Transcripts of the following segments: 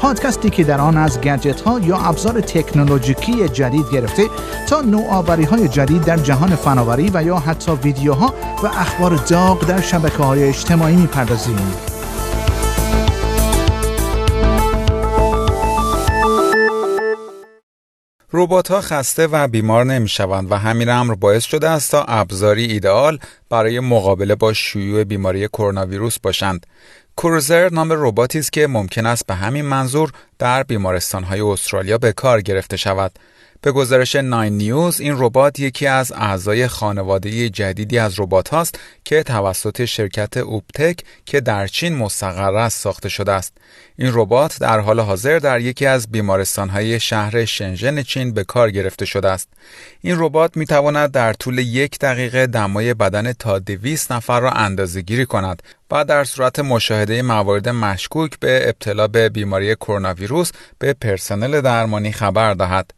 پادکستی که در آن از گجت ها یا ابزار تکنولوژیکی جدید گرفته تا نوآوری های جدید در جهان فناوری و یا حتی ویدیوها و اخبار داغ در شبکه های اجتماعی می‌پردازیم. ربات‌ها خسته و بیمار نمی‌شوند و همین امر باعث شده است تا ابزاری ایدئال برای مقابله با شیوع بیماری کرونا ویروس باشند. کروزر نام رباتی است که ممکن است به همین منظور در بیمارستان‌های استرالیا به کار گرفته شود. به گزارش 9 نیوز این ربات یکی از اعضای خانواده جدیدی از ربات‌هاست که توسط شرکت اوبتک که در چین مستقر است ساخته شده است. این ربات در حال حاضر در یکی از بیمارستان‌های شهر شنژن چین به کار گرفته شده است. این ربات می‌تواند در طول یک دقیقه دمای بدن تا 200 نفر را اندازه‌گیری کند و در صورت مشاهده موارد مشکوک به ابتلا به بیماری کرونا ویروس به پرسنل درمانی خبر دهد.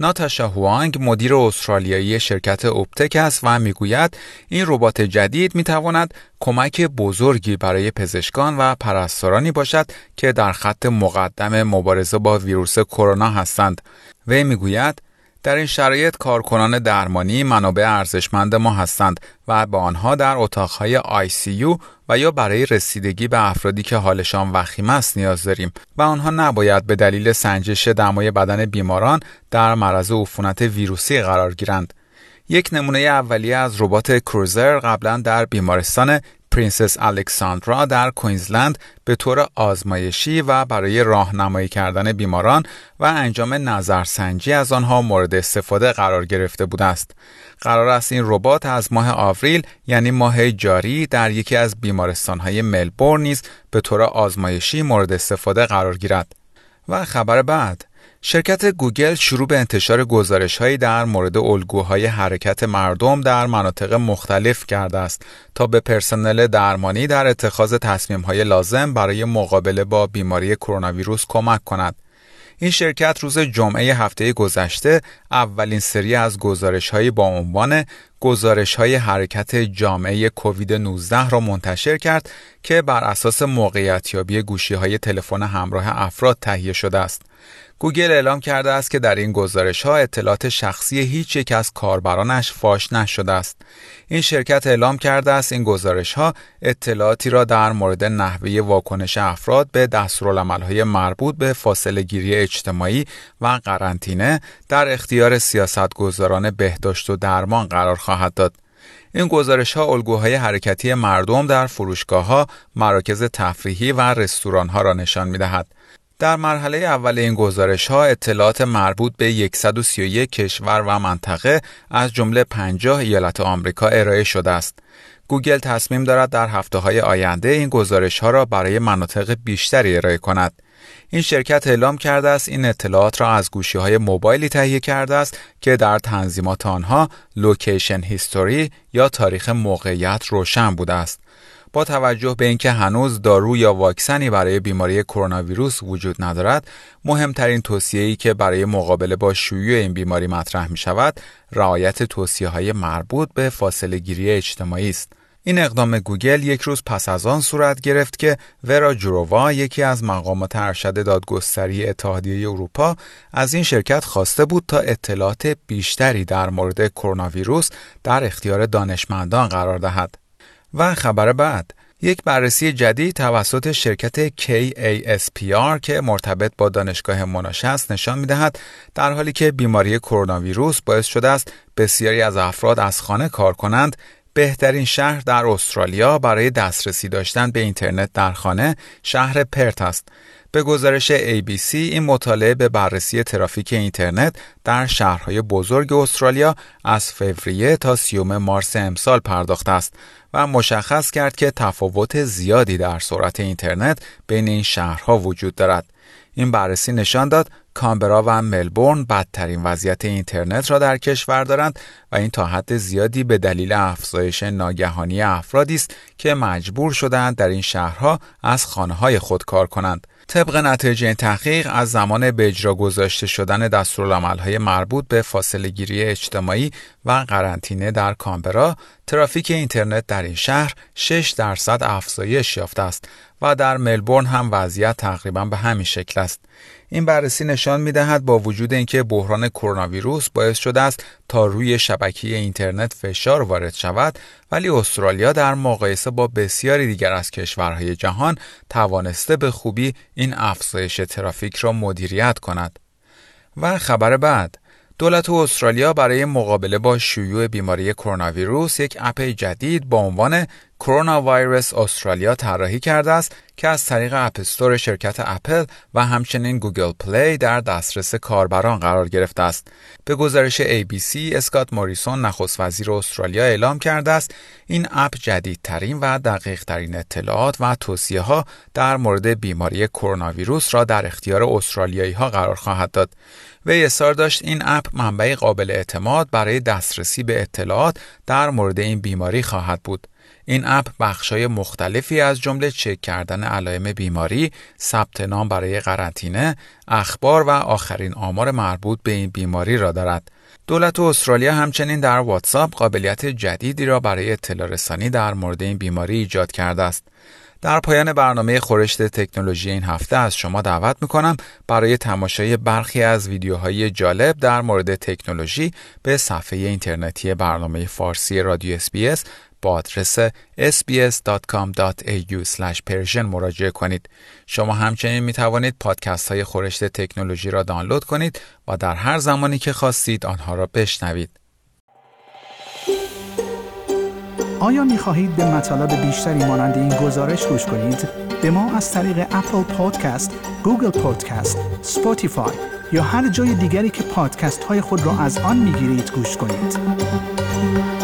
ناتاشا هوانگ مدیر استرالیایی شرکت اوبتک است و میگوید این ربات جدید میتواند کمک بزرگی برای پزشکان و پرستارانی باشد که در خط مقدم مبارزه با ویروس کرونا هستند. وی میگوید در این شرایط کارکنان درمانی منابع ارزشمند ما هستند و با آنها در اتاقهای ICU و یا برای رسیدگی به افرادی که حالشان وخیم است نیاز داریم و آنها نباید به دلیل سنجش دمای بدن بیماران در معرض عفونت ویروسی قرار گیرند. یک نمونه اولیه از ربات کروزر قبلا در بیمارستان پرنسس الکساندرا در کوینزلند به طور آزمایشی و برای راهنمایی کردن بیماران و انجام نظرسنجی از آنها مورد استفاده قرار گرفته بود است. قرار است این ربات از ماه آوریل یعنی ماه جاری در یکی از بیمارستان‌های ملبورن نیز به طور آزمایشی مورد استفاده قرار گیرد. و خبر بعد، شرکت گوگل شروع به انتشار گزارش‌هایی در مورد الگوهای حرکت مردم در مناطق مختلف کرده است تا به پرسنل درمانی در اتخاذ تصمیم‌های لازم برای مقابله با بیماری کرونا ویروس کمک کند. این شرکت روز جمعه هفته گذشته اولین سری از گزارش‌هایی با عنوان گزارش‌های حرکت جامعه کووید 19 را منتشر کرد که بر اساس موقعیت‌یابی گوشی‌های تلفن همراه افراد تهیه شده است. گوگل اعلام کرده است که در این گزارش‌ها اطلاعات شخصی هیچ یک از کاربرانش فاش نشده است. این شرکت اعلام کرده است این گزارش‌ها اطلاعاتی را در مورد نحوه واکنش افراد به دستورالعمل‌های مربوط به فاصله‌گیری اجتماعی و قرنطینه در اختیار سیاستگزاران بهداشت و درمان قرار خواهد داد. این گزارش‌ها الگوهای حرکتی مردم در فروشگاه‌ها، مراکز تفریحی و رستوران‌ها را نشان می‌دهد. در مرحله اول این گزارش‌ها اطلاعات مربوط به 131 کشور و منطقه از جمله 50 ایالت آمریکا ارائه شده است. گوگل تصمیم دارد در هفته‌های آینده این گزارش‌ها را برای مناطق بیشتری ارائه کند. این شرکت اعلام کرده است این اطلاعات را از گوشی‌های موبایلی تهیه کرده است که در تنظیمات آنها لوکیشن هیستوری یا تاریخ موقعیت روشن بوده است. با توجه به اینکه هنوز دارو یا واکسنی برای بیماری کرونا ویروس وجود ندارد، مهمترین توصیه‌ای که برای مقابله با شیوع این بیماری مطرح می‌شود، رعایت توصیه‌های مربوط به فاصله‌گیری اجتماعی است. این اقدام گوگل یک روز پس از آن صورت گرفت که ورا جورووا یکی از مقامات ارشد دادگستری اتحادیه اروپا از این شرکت خواسته بود تا اطلاعات بیشتری در مورد کرونا ویروس در اختیار دانشمندان قرار دهد. و خبر بعد، یک بررسی جدید توسط شرکت KASPR که مرتبط با دانشگاه موناش است نشان می‌دهد در حالی که بیماری کرونا ویروس باعث شده است بسیاری از افراد از خانه کار کنند، بهترین شهر در استرالیا برای دسترسی داشتن به اینترنت در خانه شهر پرت است. به گزارش ABC این مطالعه به بررسی ترافیک اینترنت در شهرهای بزرگ استرالیا از فوریه تا 30 مارس امسال پرداخته است و مشخص کرد که تفاوت زیادی در سرعت اینترنت بین این شهرها وجود دارد. این بررسی نشان داد کانبرا و ملبورن بدترین وضعیت اینترنت را در کشور دارند و این تا حد زیادی به دلیل افزایش ناگهانی افرادی است که مجبور شدند در این شهرها از خانه‌های خود کار کنند. طبق نتایج این تحقیق، از زمان به اجرا گذاشته شدن دستورالعمل‌های مربوط به فاصله‌گیری اجتماعی و قرنطینه در کانبرا، ترافیک اینترنت در این شهر 6% افزایش یافته است و در ملبورن هم وضعیت تقریباً به همین شکل است. این بررسی نشان می‌دهد با وجود اینکه بحران کرونا ویروس باعث شده است تا روی شبکه اینترنت فشار وارد شود، ولی استرالیا در مقایسه با بسیاری دیگر از کشورهای جهان توانسته به خوبی این افزایش ترافیک را مدیریت کند. و خبر بعد، دولت استرالیا برای مقابله با شیوع بیماری کرونا ویروس یک اپ جدید با عنوان کرونا ویروس استرالیا طراحی کرده است که از طریق اپ استور شرکت اپل و همچنین گوگل پلی در دسترس کاربران قرار گرفته است. به گزارش ABC، اسکات موریسون نخست وزیر استرالیا اعلام کرده است این اپ جدیدترین و دقیقترین اطلاعات و توصیه ها در مورد بیماری کرونا ویروس را در اختیار استرالیایی ها قرار خواهد داد. وی اصرار داشت این اپ منبع قابل اعتماد برای دسترسی به اطلاعات در مورد این بیماری خواهد بود. این اپ بخش‌های مختلفی از جمله چک کردن علائم بیماری، ثبت نام برای قرنطینه، اخبار و آخرین آمار مربوط به این بیماری را دارد. دولت استرالیا همچنین در واتساپ قابلیت جدیدی را برای اطلاع رسانی در مورد این بیماری ایجاد کرده است. در پایان برنامه خورشت تکنولوژی این هفته از شما دعوت می‌کنم برای تماشای برخی از ویدیوهای جالب در مورد تکنولوژی به صفحه اینترنتی برنامه فارسی رادیو SBS با آدرس sbs.com.au/persian مراجعه کنید. شما همچنین می توانید پادکست های خورشت تکنولوژی را دانلود کنید و در هر زمانی که خواستید آنها را بشنوید. آیا می خواهید به مطالب بیشتری مانند این گزارش گوش کنید؟ به ما از طریق اپل پادکست، گوگل پادکست، اسپاتیفای یا هر جای دیگری که پادکست های خود را از آن می گیرید گوش کنید.